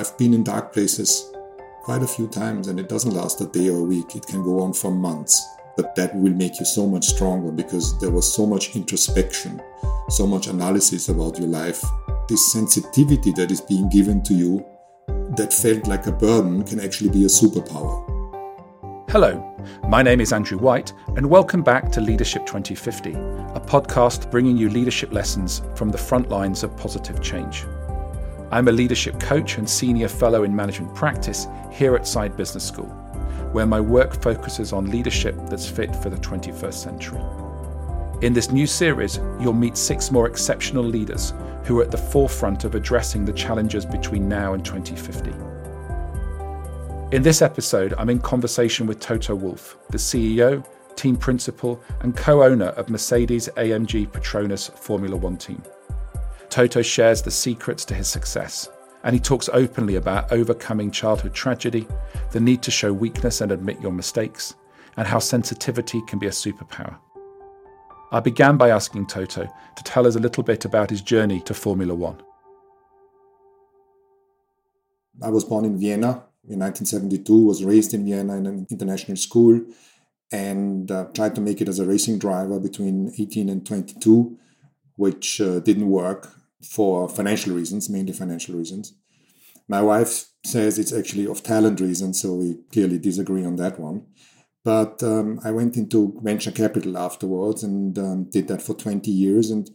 I've been in dark places quite a few times, and it doesn't last a day or a week. It can go on for months, but that will make you so much stronger because there was so much introspection, so much analysis about your life. This sensitivity that is being given to you that felt like a burden can actually be a superpower. Hello, my name is Andrew White, and welcome back to Leadership 2050, a podcast bringing you leadership lessons from the front lines of positive change. I'm a leadership coach and senior fellow in management practice here at Saïd Business School, where my work focuses on leadership that's fit for the 21st century. In this new series, you'll meet six more exceptional leaders who are at the forefront of addressing the challenges between now and 2050. In this episode, I'm in conversation with Toto Wolff, the CEO, team principal, and co-owner of Mercedes-AMG Petronas Formula One team. Toto shares the secrets to his success, and he talks openly about overcoming childhood tragedy, the need to show weakness and admit your mistakes, and how sensitivity can be a superpower. I began by asking Toto to tell us a little bit about his journey to Formula One. I was born in Vienna. In 1972, was raised in Vienna in an international school, and tried to make it as a racing driver between 18 and 22, which didn't work for financial reasons, mainly financial reasons. My wife says it's actually of talent reasons, so we clearly disagree on that one. But I went into venture capital afterwards and did that for 20 years and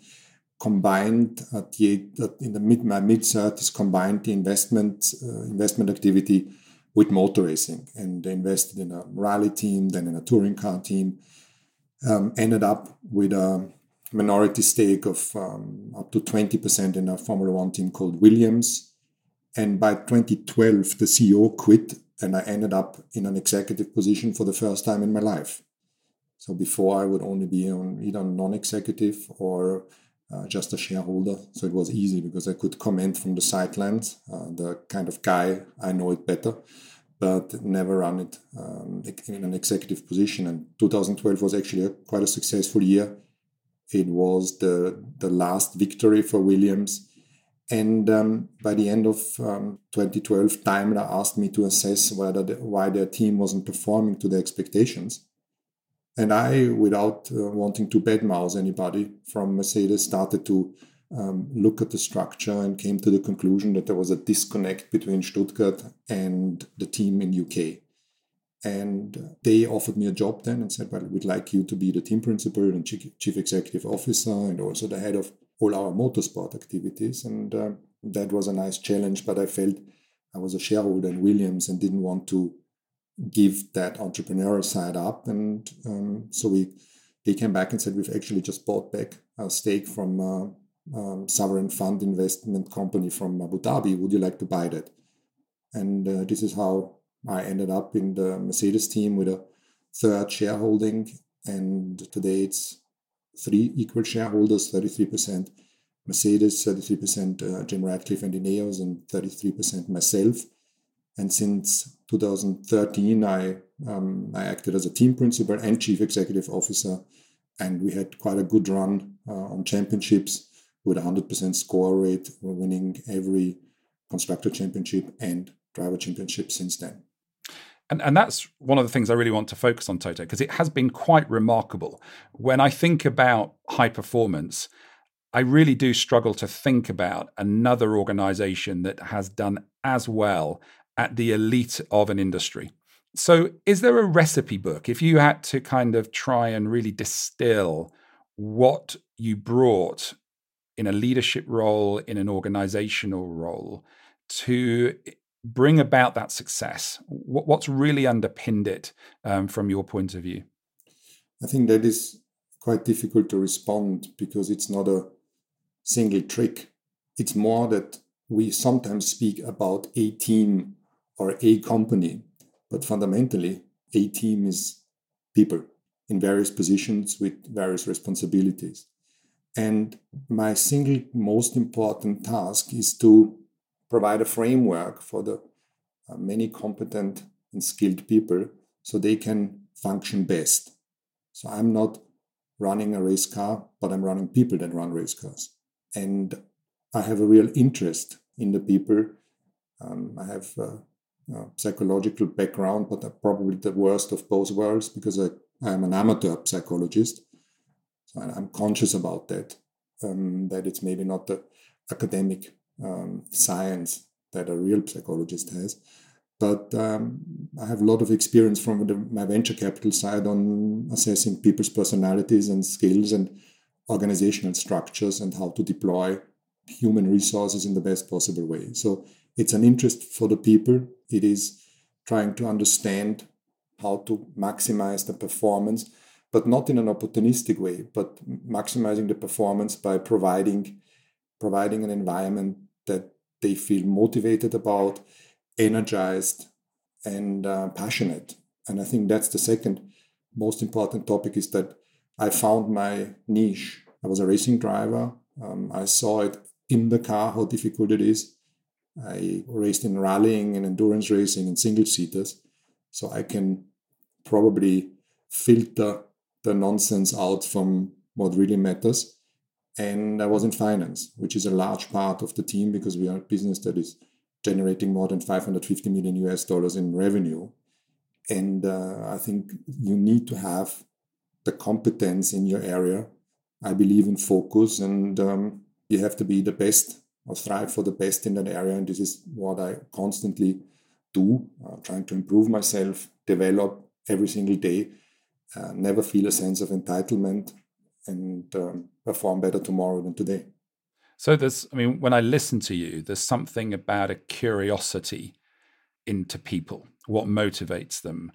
combined in my mid-30s, the investment activity with motor racing, and invested in a rally team, then in a touring car team. Ended up with a minority stake of up to 20% in a Formula One team called Williams. And by 2012, the CEO quit, and I ended up in an executive position for the first time in my life. So before, I would only be either non-executive or just a shareholder, so it was easy because I could comment from the sidelines, the kind of guy, I know it better, but never run it in an executive position. And 2012 was actually quite a successful year. It was the last victory for Williams. And by the end of 2012, Daimler asked me to assess why their team wasn't performing to their expectations. And I, without wanting to badmouth anybody from Mercedes, started to look at the structure and came to the conclusion that there was a disconnect between Stuttgart and the team in UK. And they offered me a job then and said, well, we'd like you to be the team principal and chief executive officer and also the head of all our motorsport activities. And that was a nice challenge, but I felt I was a shareholder in Williams and didn't want to give that entrepreneurial side up. And so they came back and said, we've actually just bought back a stake from a sovereign fund investment company from Abu Dhabi. Would you like to buy that? And this is how I ended up in the Mercedes team with a third shareholding. And today it's three equal shareholders, 33% Mercedes, 33% Jim Ratcliffe and Ineos, and 33% myself. And since 2013, I acted as a team principal and chief executive officer, and we had quite a good run on championships with 100% score rate. We're winning every constructor championship and driver championship since then. And that's one of the things I really want to focus on, Toto, because it has been quite remarkable. When I think about high performance, I really do struggle to think about another organization that has done as well at the elite of an industry. So is there a recipe book? If you had to kind of try and really distill what you brought in a leadership role, in an organizational role, to bring about that success, what's really underpinned it from your point of view? I think that is quite difficult to respond because it's not a single trick. It's more that we sometimes speak about a team or a company, but fundamentally, a team is people in various positions with various responsibilities. And my single most important task is to provide a framework for the many competent and skilled people so they can function best. So I'm not running a race car, but I'm running people that run race cars. And I have a real interest in the people I have a psychological background, but I'm probably the worst of both worlds because I am an amateur psychologist. So I'm conscious about that, that it's maybe not the academic science that a real psychologist has. But I have a lot of experience from my venture capital side on assessing people's personalities and skills and organizational structures and how to deploy human resources in the best possible way. So it's an interest for the people. It is trying to understand how to maximize the performance, but not in an opportunistic way, but maximizing the performance by providing an environment that they feel motivated about, energized and passionate. And I think that's the second most important topic, is that I found my niche. I was a racing driver. I saw it in the car, how difficult it is. I raced in rallying and endurance racing and single-seaters. So I can probably filter the nonsense out from what really matters. And I was in finance, which is a large part of the team because we are a business that is generating more than $550 million in revenue. And I think you need to have the competence in your area. I believe in focus, and you have to be the best or strive for the best in that area. And this is what I constantly do, trying to improve myself, develop every single day, never feel a sense of entitlement, and perform better tomorrow than today. So when I listen to you, there's something about a curiosity into people, what motivates them,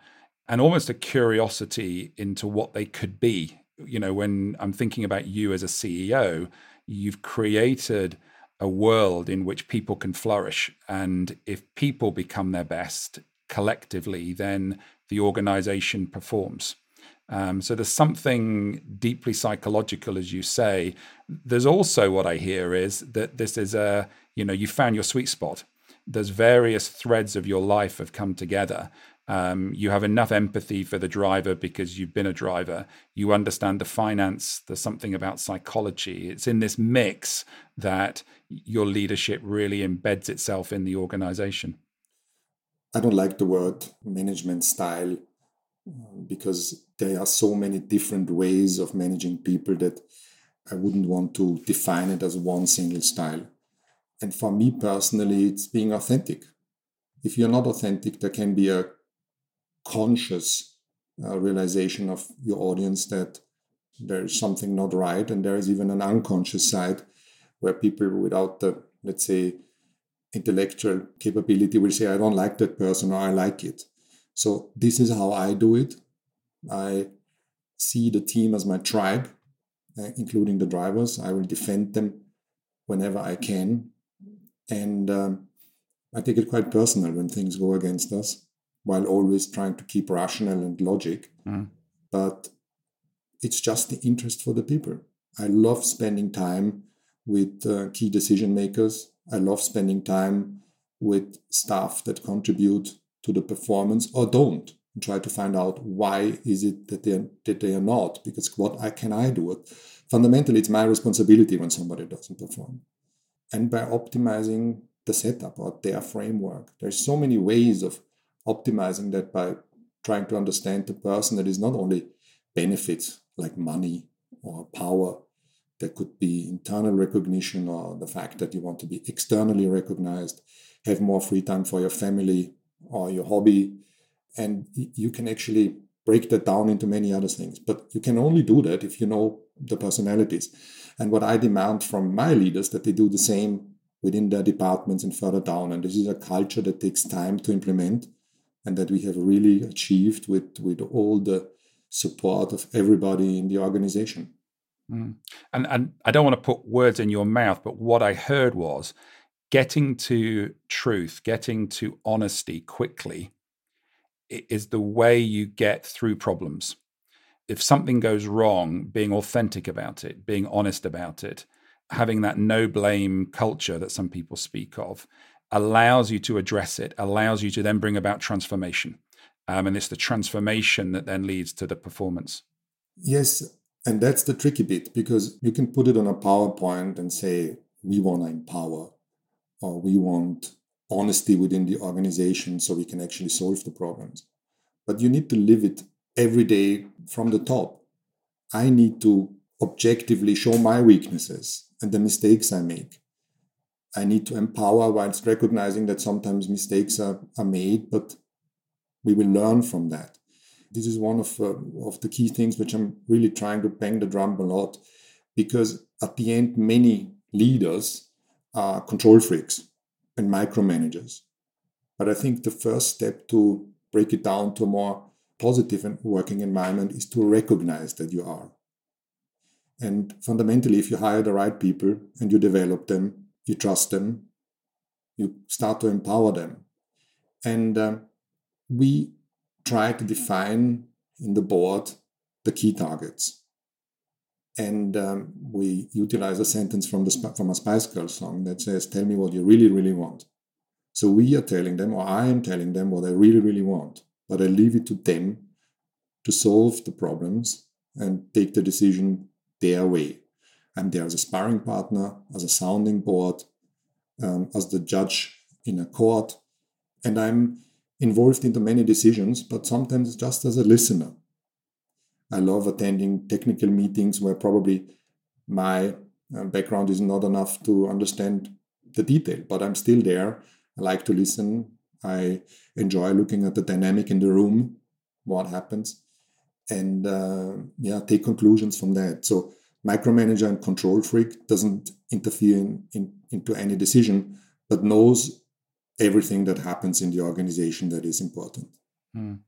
and almost a curiosity into what they could be. You know, when I'm thinking about you as a CEO, you've created a world in which people can flourish. And if people become their best collectively, then the organization performs. So there's something deeply psychological, as you say. There's also, what I hear is that this is you found your sweet spot. There's various threads of your life have come together. You have enough empathy for the driver because you've been a driver. You understand the finance. There's something about psychology. It's in this mix that your leadership really embeds itself in the organization. I don't like the word management style because there are so many different ways of managing people that I wouldn't want to define it as one single style. And for me personally, it's being authentic. If you're not authentic, there can be a conscious realization of your audience that there is something not right, and there is even an unconscious side where people without the, let's say, intellectual capability will say, I don't like that person, or I like it. So this is how I do it. I see the team as my tribe, including the drivers. I will defend them whenever I can. And I take it quite personal when things go against us, while always trying to keep rational and logic. Mm. But it's just the interest for the people. I love spending time with key decision makers. I love spending time with staff that contribute to the performance or don't, and try to find out why is it that they are not, because what can I do? Fundamentally, it's my responsibility when somebody doesn't perform. And by optimizing the setup or their framework, there's so many ways of optimizing that by trying to understand the person. That is not only benefits like money or power. There could be internal recognition or the fact that you want to be externally recognized, have more free time for your family or your hobby. And you can actually break that down into many other things. But you can only do that if you know the personalities. And what I demand from my leaders, that they do the same within their departments and further down. And this is a culture that takes time to implement, and that we have really achieved with all the support of everybody in the organization. Mm. And I don't want to put words in your mouth, but what I heard was getting to truth, getting to honesty quickly is the way you get through problems. If something goes wrong, being authentic about it, being honest about it, having that no-blame culture that some people speak of, allows you to address it, allows you to then bring about transformation. And it's the transformation that then leads to the performance. Yes, and that's the tricky bit, because you can put it on a PowerPoint and say, we want to empower, or we want honesty within the organization so we can actually solve the problems. But you need to live it every day from the top. I need to objectively show my weaknesses and the mistakes I make. I need to empower whilst recognizing that sometimes mistakes are made, but we will learn from that. This is one of the key things which I'm really trying to bang the drum a lot, because at the end, many leaders are control freaks and micromanagers. But I think the first step to break it down to a more positive and working environment is to recognize that you are. And fundamentally, if you hire the right people and you develop them, you trust them, you start to empower them. And we try to define in the board the key targets. And we utilize a sentence from a Spice Girls song that says, "Tell me what you really, really want." So we are telling them, or I am telling them, what I really, really want. But I leave it to them to solve the problems and take the decision their way. I'm there as a sparring partner, as a sounding board, as the judge in a court. And I'm involved into many decisions, but sometimes just as a listener. I love attending technical meetings where probably my background is not enough to understand the detail, but I'm still there. I like to listen. I enjoy looking at the dynamic in the room, what happens, and take conclusions from that. So micromanager and control freak doesn't interfere into any decision, but knows everything that happens in the organization that is important. Mm.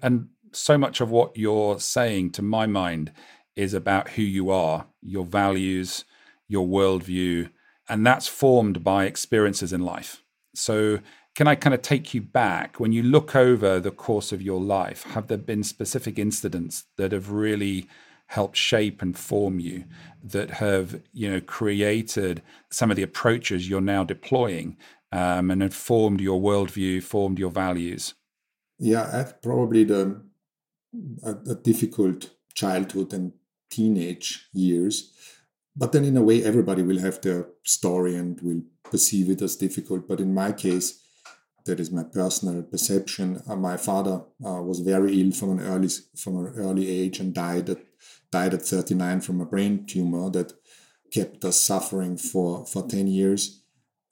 And so much of what you're saying, to my mind, is about who you are, your values, your worldview, and that's formed by experiences in life. So can I kind of take you back? When you look over the course of your life, have there been specific incidents that have really helped shape and form you, that have, created some of the approaches you're now deploying, and have formed your worldview, formed your values? Yeah, I had probably a difficult childhood and teenage years. But then in a way, everybody will have their story and will perceive it as difficult. But in my case, that is my personal perception. My father was very ill from an early age and died at 39 from a brain tumor that kept us suffering for 10 years.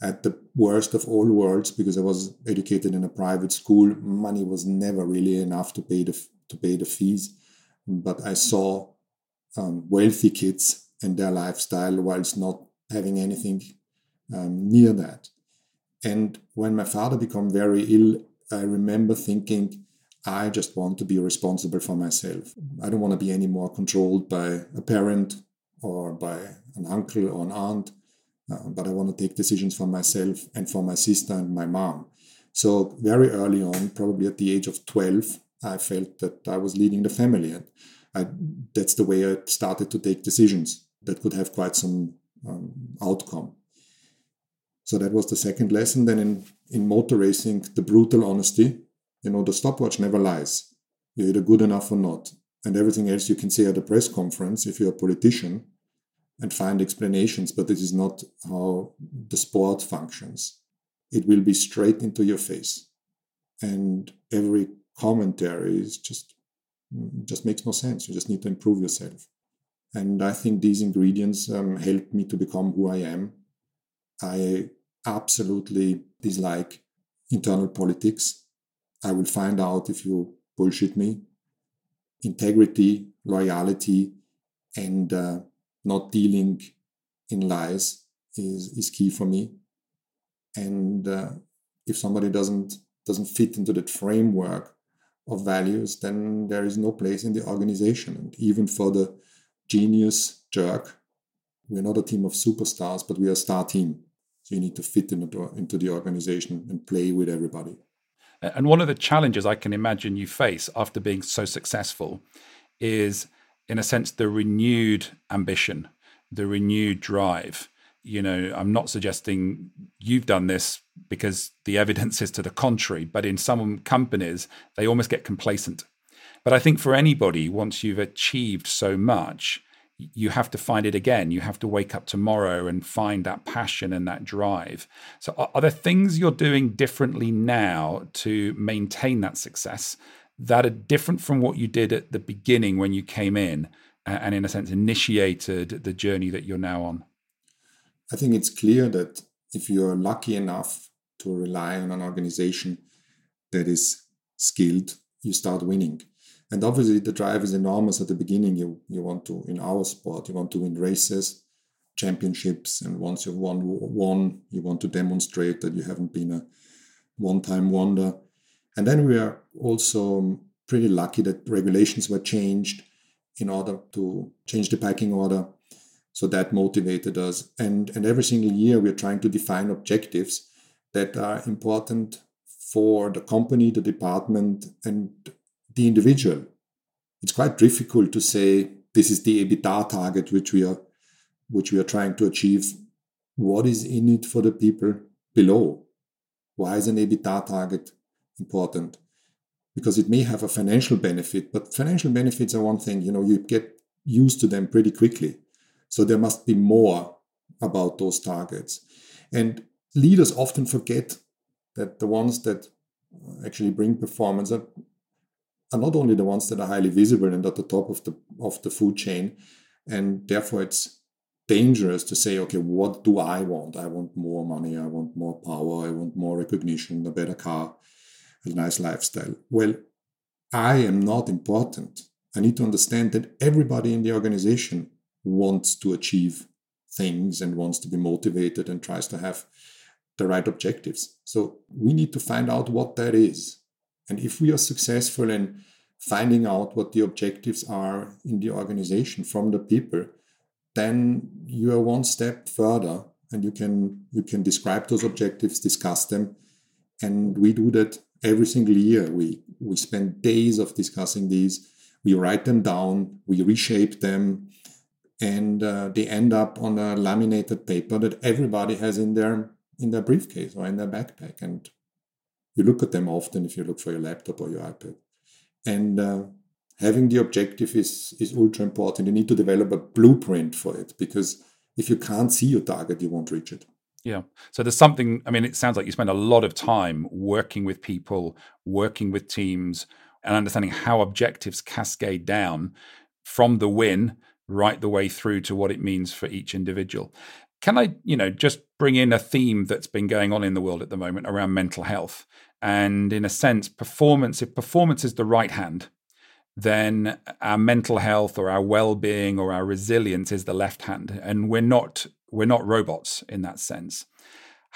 At the worst of all worlds, because I was educated in a private school, money was never really enough to pay the fees. But I saw wealthy kids and their lifestyle whilst not having anything near that. And when my father became very ill, I remember thinking, I just want to be responsible for myself. I don't want to be any more controlled by a parent or by an uncle or an aunt, but I want to take decisions for myself and for my sister and my mom. So very early on, probably at the age of 12, I felt that I was leading the family. And that's the way I started to take decisions that could have quite some outcome. So that was the second lesson. Then in motor racing, the brutal honesty, the stopwatch never lies. You're either good enough or not. And everything else you can say at a press conference if you're a politician and find explanations, but this is not how the sport functions. It will be straight into your face. And every commentary is just makes no sense. You just need to improve yourself. And I think these ingredients helped me to become who I am. I absolutely dislike internal politics. I will find out if you bullshit me. Integrity, loyalty, and not dealing in lies is key for me. And if somebody doesn't fit into that framework of values, then there is no place in the organization. And even for the genius jerk, we're not a team of superstars, but we are a star team. So you need to fit into the organization and play with everybody. And one of the challenges I can imagine you face after being so successful is, in a sense, the renewed ambition, the renewed drive. I'm not suggesting you've done this because the evidence is to the contrary, but in some companies, they almost get complacent. But I think for anybody, once you've achieved so much, you have to find it again. You have to wake up tomorrow and find that passion and that drive. So are there things you're doing differently now to maintain that success that are different from what you did at the beginning when you came in and in a sense initiated the journey that you're now on? I think it's clear that if you're lucky enough to rely on an organization that is skilled, you start winning. And obviously, the drive is enormous at the beginning. You want to, in our sport, you want to win races, championships. And once you've won, you want to demonstrate that you haven't been a one-time wonder. And then we are also pretty lucky that regulations were changed in order to change the packing order. So that motivated us. And every single year, we're trying to define objectives that are important for the company, the department, and the individual. It's quite difficult to say this is the EBITDA target which we are trying to achieve. What is in it for the people below? Why is an EBITDA target important? Because it may have a financial benefit, but financial benefits are one thing, you get used to them pretty quickly. So there must be more about those targets. And leaders often forget that the ones that actually bring performance are not only the ones that are highly visible and at the top of the food chain. And therefore, it's dangerous to say, okay, what do I want? I want more money. I want more power. I want more recognition, a better car, a nice lifestyle. Well, I am not important. I need to understand that everybody in the organization wants to achieve things and wants to be motivated and tries to have the right objectives. So we need to find out what that is. And if we are successful in finding out what the objectives are in the organization from the people, then you are one step further and you can describe those objectives, discuss them. And we do that every single year. We spend days of discussing these. We write them down. We reshape them. And they end up on a laminated paper that everybody has in their briefcase or in their backpack. And you look at them often if you look for your laptop or your iPad. And having the objective is ultra important. You need to develop a blueprint for it, because if you can't see your target, you won't reach it. Yeah. So there's something, it sounds like you spend a lot of time working with people, working with teams, and understanding how objectives cascade down from the win right the way through to what it means for each individual. Can I, just bring in a theme that's been going on in the world at the moment around mental health? And in a sense, performance, if performance is the right hand, then our mental health or our well-being or our resilience is the left hand. And we're not robots in that sense.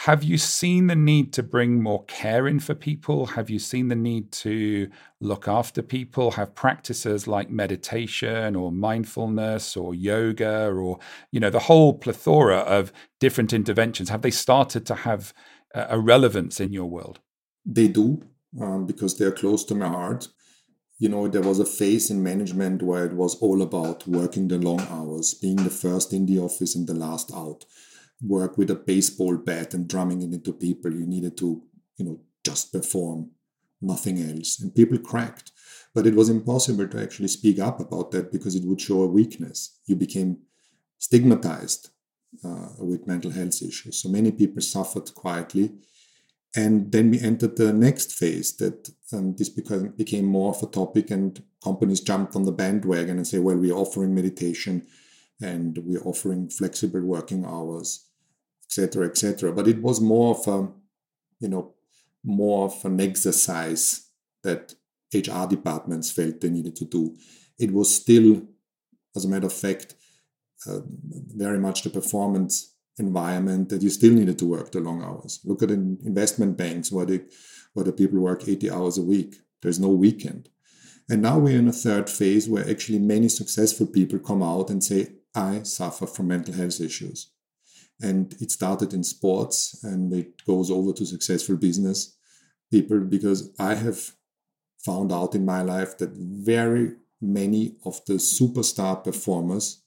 Have you seen the need to bring more care in for people? Have you seen the need to look after people, have practices like meditation or mindfulness or yoga or, the whole plethora of different interventions? Have they started to have a relevance in your world? They do, because they are close to my heart. There was a phase in management where it was all about working the long hours, being the first in the office and the last out. Work with a baseball bat and drumming it into people. You needed to, just perform, nothing else. And people cracked. But it was impossible to actually speak up about that because it would show a weakness. You became stigmatized with mental health issues. So many people suffered quietly. And then we entered the next phase that this became more of a topic, and companies jumped on the bandwagon and say, well, we're offering meditation and we're offering flexible working hours, et cetera, et cetera. But it was more of a, more of an exercise that HR departments felt they needed to do. It was still, as a matter of fact, very much the performance environment that you still needed to work the long hours. Look at investment banks where the people work 80 hours a week. There's no weekend. And now we're in a third phase where actually many successful people come out and say, I suffer from mental health issues. And it started in sports and it goes over to successful business people, because I have found out in my life that very many of the superstar performers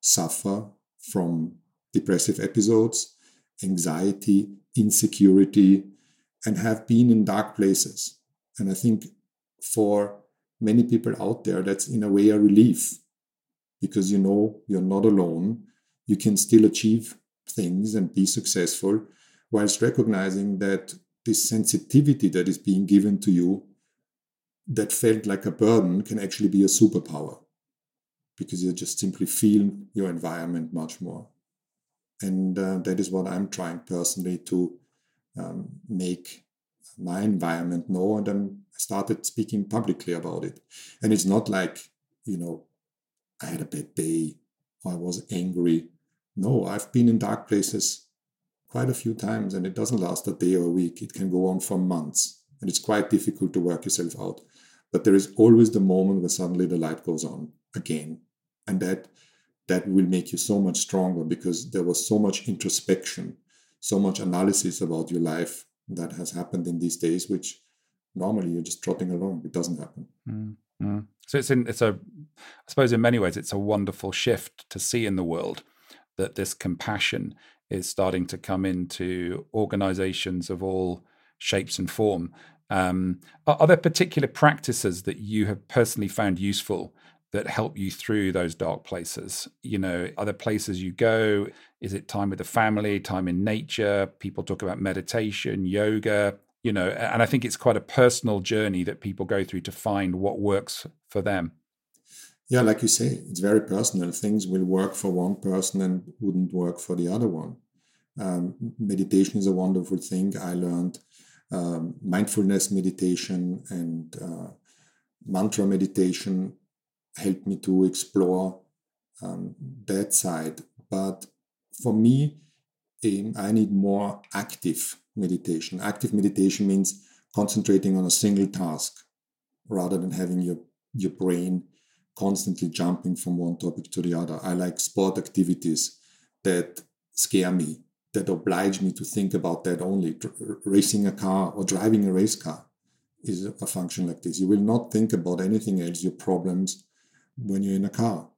suffer from depressive episodes, anxiety, insecurity, and have been in dark places. And I think for many people out there, that's in a way a relief because you know you're not alone. You can still achieve things and be successful, whilst recognizing that this sensitivity that is being given to you that felt like a burden can actually be a superpower, because you just simply feel your environment much more. And that is what I'm trying personally to make my environment know. And then I started speaking publicly about it. And it's not like, you know, I had a bad day or I was angry. No, I've been in dark places quite a few times, and it doesn't last a day or a week. It can go on for months, and it's quite difficult to work yourself out. But there is always the moment where suddenly the light goes on again. And that will make you so much stronger, because there was so much introspection, so much analysis about your life that has happened in these days, which normally you're just trotting along. It doesn't happen. Mm-hmm. So I suppose in many ways, it's a wonderful shift to see in the world that this compassion is starting to come into organizations of all shapes and form. Are there particular practices that you have personally found useful that help you through those dark places? You know, are there places you go? Is it time with the family, time in nature? People talk about meditation, yoga, you know, and I think it's quite a personal journey that people go through to find what works for them. Yeah, like you say, it's very personal. Things will work for one person and wouldn't work for the other one. Meditation is a wonderful thing. I learned mindfulness meditation and mantra meditation helped me to explore that side. But for me, I need more active meditation. Active meditation means concentrating on a single task rather than having your brain constantly jumping from one topic to the other. I like sport activities that scare me, that oblige me to think about that only. Racing a car or driving a race car is a function like this. You will not think about anything else, your problems, when you're in a car.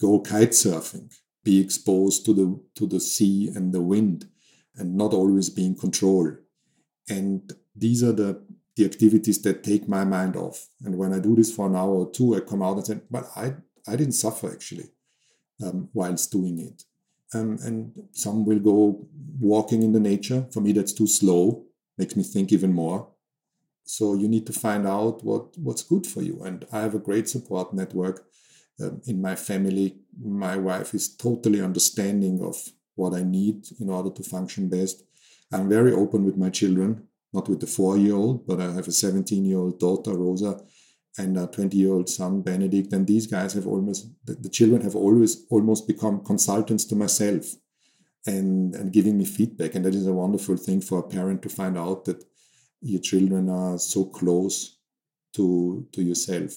Go kite surfing, be exposed to the sea and the wind, and not always be in control. And these are the activities that take my mind off. And when I do this for an hour or two, I come out and say, well, I didn't suffer actually whilst doing it. And some will go walking in the nature. For me, that's too slow. Makes me think even more. So you need to find out what's good for you. And I have a great support network in my family. My wife is totally understanding of what I need in order to function best. I'm very open with my children, not with the 4-year-old, but I have a 17-year-old daughter, Rosa, and a 20-year-old son, Benedict. And these guys have the children have always almost become consultants to myself and giving me feedback. And that is a wonderful thing for a parent to find out that your children are so close to yourself.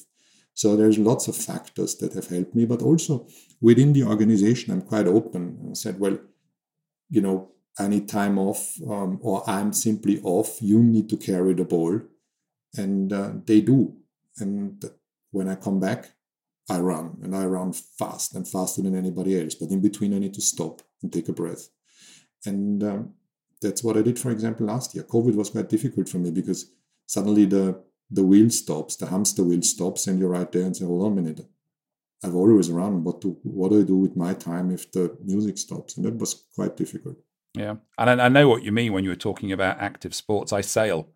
So there's lots of factors that have helped me, but also within the organization, I'm quite open. I said, well, you know, I need time off, or I'm simply off. You need to carry the ball. And they do. And when I come back, I run. And I run fast and faster than anybody else. But in between, I need to stop and take a breath. And that's what I did, for example, last year. COVID was quite difficult for me because suddenly the wheel stops, the hamster wheel stops, and you're right there and say, hold on a minute. I've always run. What do I do with my time if the music stops? And that was quite difficult. Yeah. And I know what you mean when you were talking about active sports. I sail.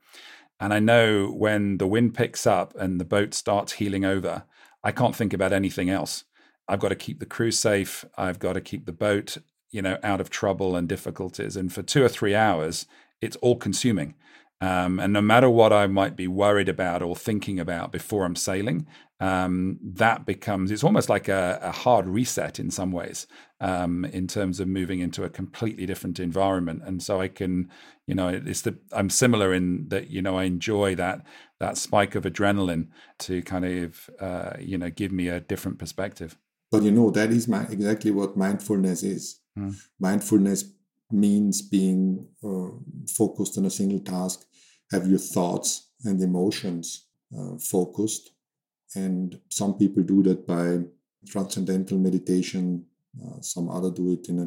And I know when the wind picks up and the boat starts heeling over, I can't think about anything else. I've got to keep the crew safe. I've got to keep the boat, you know, out of trouble and difficulties. And for 2 or 3 hours, it's all consuming. And no matter what I might be worried about or thinking about before I'm sailing, that becomes, it's almost like a hard reset in some ways, in terms of moving into a completely different environment. And so I can, you know, I'm similar in that, you know, I enjoy that spike of adrenaline to kind of, you know, give me a different perspective. But, you know, that is exactly what mindfulness is. Mm. Mindfulness means being focused on a single task, have your thoughts and emotions focused. And some people do that by transcendental meditation. Some other do it in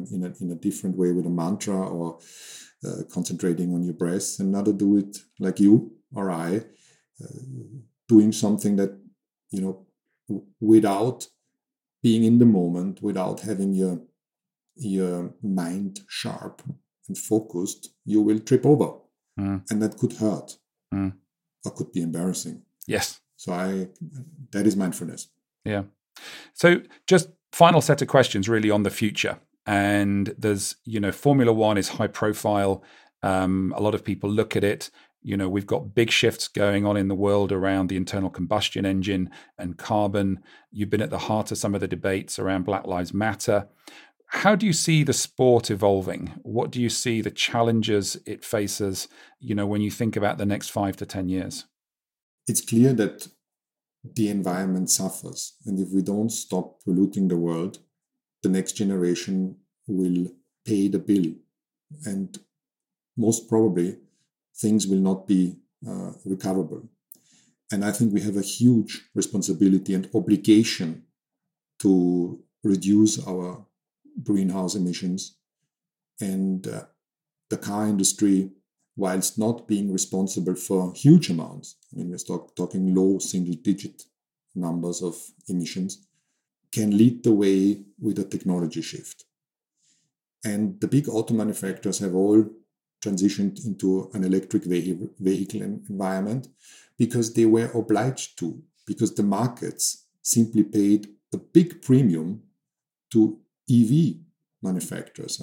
a different way with a mantra or concentrating on your breath. Another do it like you or I, doing something that, you know, without being in the moment without having your mind sharp and focused, you will trip over. Mm. And that could hurt or could be embarrassing. Yes. So that is mindfulness. Yeah. So just final set of questions really on the future. And there's, Formula One is high profile. A lot of people look at it. We've got big shifts going on in the world around the internal combustion engine and carbon. You've been at the heart of some of the debates around Black Lives Matter. How do you see the sport evolving? What do you see the challenges it faces, when you think about the next 5 to 10 years? It's clear that the environment suffers. And if we don't stop polluting the world, the next generation will pay the bill. And most probably, things will not be recoverable. And I think we have a huge responsibility and obligation to reduce our greenhouse emissions. And the car industry, whilst not being responsible for huge amounts, we're talking low single-digit numbers of emissions, can lead the way with a technology shift. And the big auto manufacturers have all transitioned into an electric vehicle environment because they were obliged to, because the markets simply paid a big premium to EV manufacturers,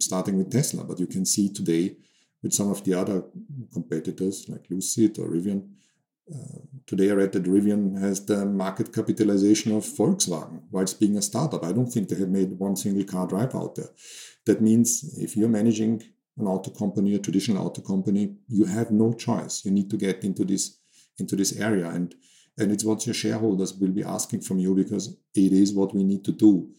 starting with Tesla. But you can see today with some of the other competitors like Lucid or Rivian. Today I read that Rivian has the market capitalization of Volkswagen whilst being a startup. I don't think they have made one single car drive out there. That means if you're managing an auto company, a traditional auto company, you have no choice. You need to get into this area. And it's what your shareholders will be asking from you, because it is what we need to do.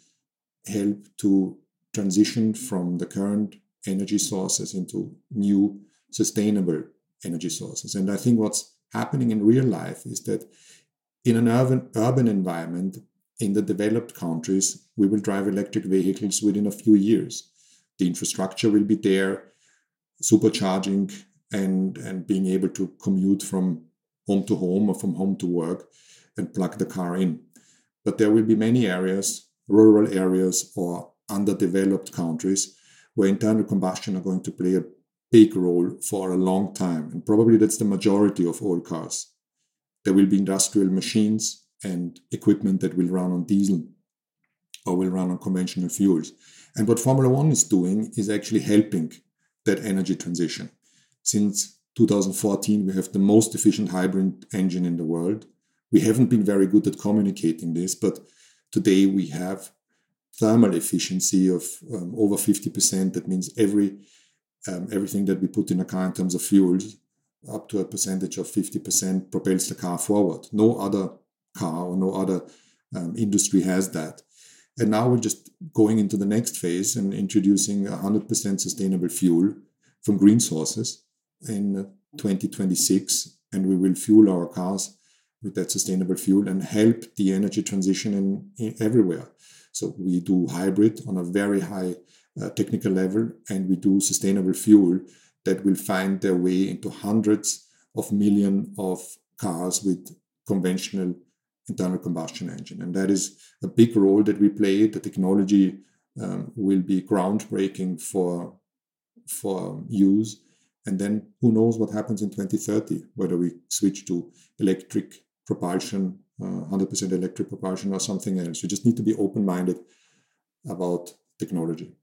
Help to transition from the current energy sources into new sustainable energy sources. And I think what's happening in real life is that in an urban environment, in the developed countries, we will drive electric vehicles within a few years. The infrastructure will be there, supercharging and being able to commute from home to home or from home to work and plug the car in. But there will be many areas, rural areas or underdeveloped countries, where internal combustion are going to play a big role for a long time. And probably that's the majority of all cars. There will be industrial machines and equipment that will run on diesel or will run on conventional fuels. And what Formula One is doing is actually helping that energy transition. Since 2014, we have the most efficient hybrid engine in the world. We haven't been very good at communicating this, but today we have thermal efficiency of over 50%. That means everything that we put in a car in terms of fuel, up to a percentage of 50%, propels the car forward. No other car or no other industry has that. And now we're just going into the next phase and introducing 100% sustainable fuel from green sources in 2026. And we will fuel our cars with that sustainable fuel and help the energy transition in everywhere. So we do hybrid on a very high technical level, and we do sustainable fuel that will find their way into hundreds of millions of cars with conventional internal combustion engine. And that is a big role that we play. The technology will be groundbreaking for use. And then who knows what happens in 2030, whether we switch to electric propulsion, 100% electric propulsion or something else. You just need to be open-minded about technology.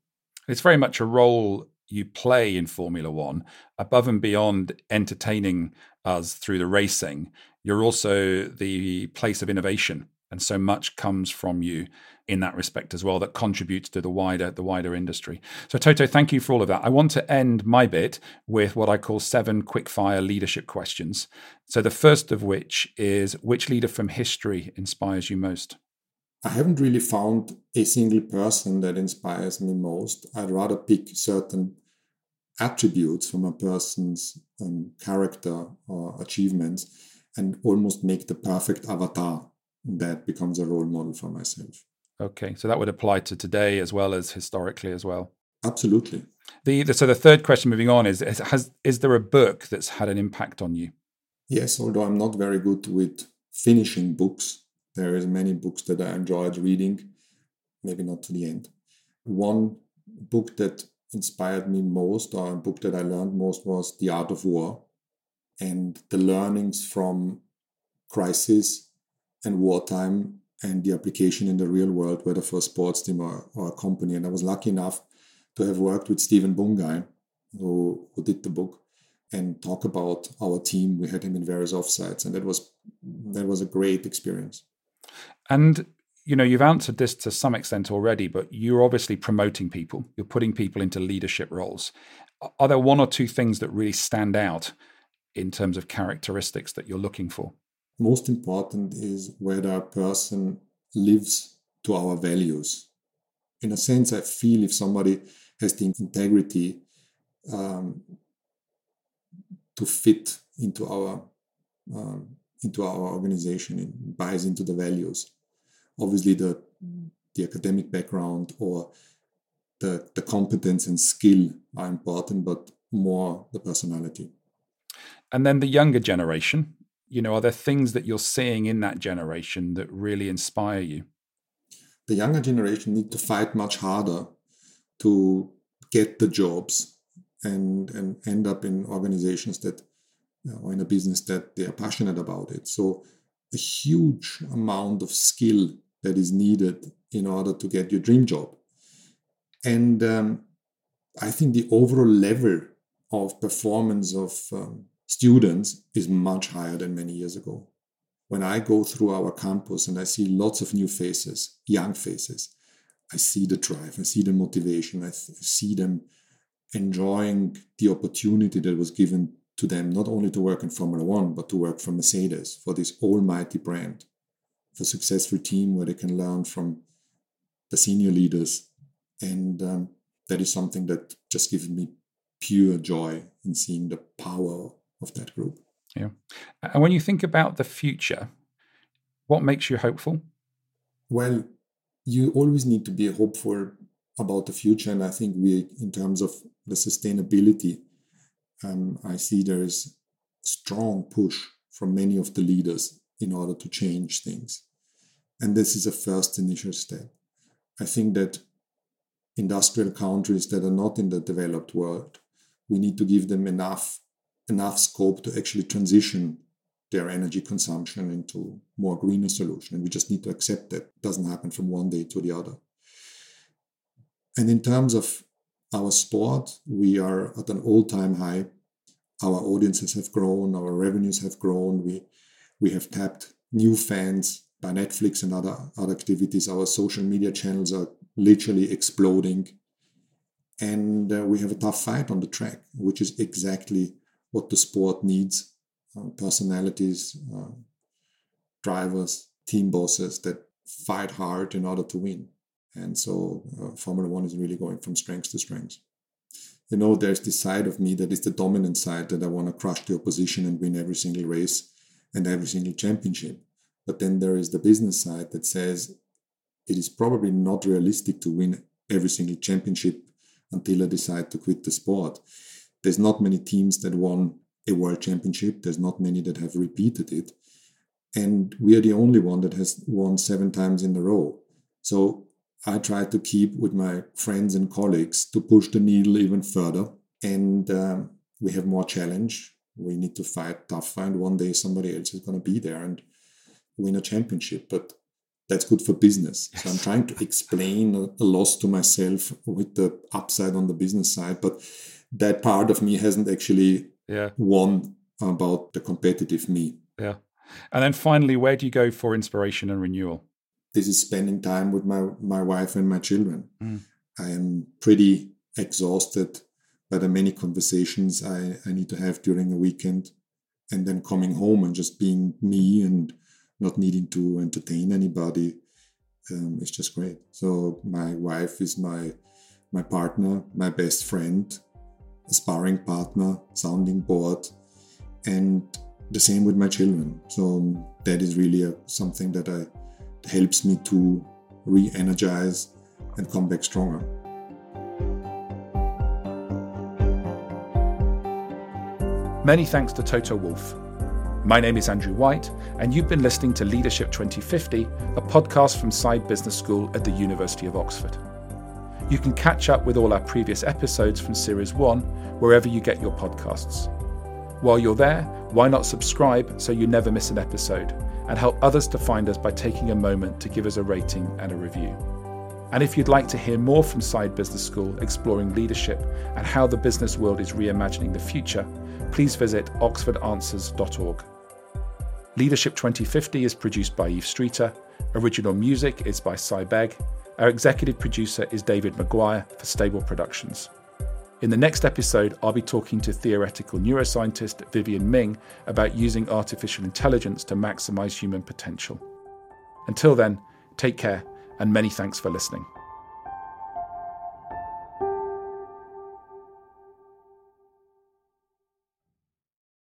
It's very much a role you play in Formula One. Above and beyond entertaining us through the racing, you're also the place of innovation. And so much comes from you in that respect as well that contributes to the wider industry. So Toto, thank you for all of that. I want to end my bit with what I call 7 quick-fire leadership questions. So the first of which is, which leader from history inspires you most? I haven't really found a single person that inspires me most. I'd rather pick certain attributes from a person's character or achievements and almost make the perfect avatar. That becomes a role model for myself. Okay, so that would apply to today as well as historically as well. Absolutely. So the third question, moving on, is there a book that's had an impact on you? Yes, although I'm not very good with finishing books. There is many books that I enjoyed reading, maybe not to the end. One book that inspired me most, or a book that I learned most, was The Art of War, and the learnings from crisis and wartime and the application in the real world, whether for a sports team or a company. And I was lucky enough to have worked with Stephen Bungai, who did the book, and talk about our team. We had him in various offsites, and that was a great experience. And you know, you've answered this to some extent already, but you're obviously promoting people. You're putting people into leadership roles. Are there one or two things that really stand out in terms of characteristics that you're looking for? Most important is whether a person lives to our values. In a sense, I feel if somebody has the integrity to fit into our organization and buys into the values. Obviously, the academic background or the competence and skill are important, but more the personality. And then the younger generation, you know, are there things that you're seeing in that generation that really inspire you? The younger generation need to fight much harder to get the jobs and end up in organizations that, or in a business that they are passionate about it. So a huge amount of skill that is needed in order to get your dream job. And I think the overall level of performance of students is much higher than many years ago. When I go through our campus and I see lots of new faces, young faces, I see the drive, I see the motivation, I see them enjoying the opportunity that was given to them, not only to work in Formula One, but to work for Mercedes, for this almighty brand, for a successful team where they can learn from the senior leaders. And that is something that just gives me pure joy in seeing the power of that group. Yeah. And when you think about the future, what makes you hopeful? Well, you always need to be hopeful about the future. And I think we, in terms of the sustainability, I see there is strong push from many of the leaders in order to change things. And this is a first initial step. I think that industrial countries that are not in the developed world, we need to give them enough scope to actually transition their energy consumption into more greener solution. And we just need to accept that it doesn't happen from one day to the other. And in terms of our sport, we are at an all-time high. Our audiences have grown, our revenues have grown. We have tapped new fans by Netflix and other activities. Our social media channels are literally exploding. And we have a tough fight on the track, which is exactly what the sport needs. Personalities, drivers, team bosses that fight hard in order to win. And so Formula One is really going from strength to strength. You know, there's this side of me that is the dominant side, that I want to crush the opposition and win every single race and every single championship. But then there is the business side that says it is probably not realistic to win every single championship until I decide to quit the sport. There's not many teams that won a world championship. There's not many that have repeated it. And we are the only one that has won 7 times in a row. So I try to keep with my friends and colleagues to push the needle even further. And we have more challenge. We need to fight tougher, and one day somebody else is going to be there and win a championship. But that's good for business. Yes. So I'm trying to explain a loss to myself with the upside on the business side. But that part of me hasn't actually won about the competitive me. Yeah. And then finally, where do you go for inspiration and renewal? This is spending time with my wife and my children. Mm. I am pretty exhausted by the many conversations I need to have during a weekend, and then coming home and just being me and not needing to entertain anybody. It's just great. So my wife is my partner, my best friend, a sparring partner, sounding board, and the same with my children. So that is really something that helps me to re-energize and come back stronger. Many thanks to Toto Wolff. My name is Andrew White, and you've been listening to Leadership 2050, a podcast from Saïd Business School at the University of Oxford. You can catch up with all our previous episodes from Series 1 wherever you get your podcasts. While you're there, why not subscribe so you never miss an episode, and help others to find us by taking a moment to give us a rating and a review. And if you'd like to hear more from Saïd Business School exploring leadership and how the business world is reimagining the future, please visit OxfordAnswers.org. Leadership 2050 is produced by Eve Streeter. Original music is by Cy Begg. Our executive producer is David Maguire for Stable Productions. In the next episode, I'll be talking to theoretical neuroscientist Vivian Ming about using artificial intelligence to maximize human potential. Until then, take care and many thanks for listening.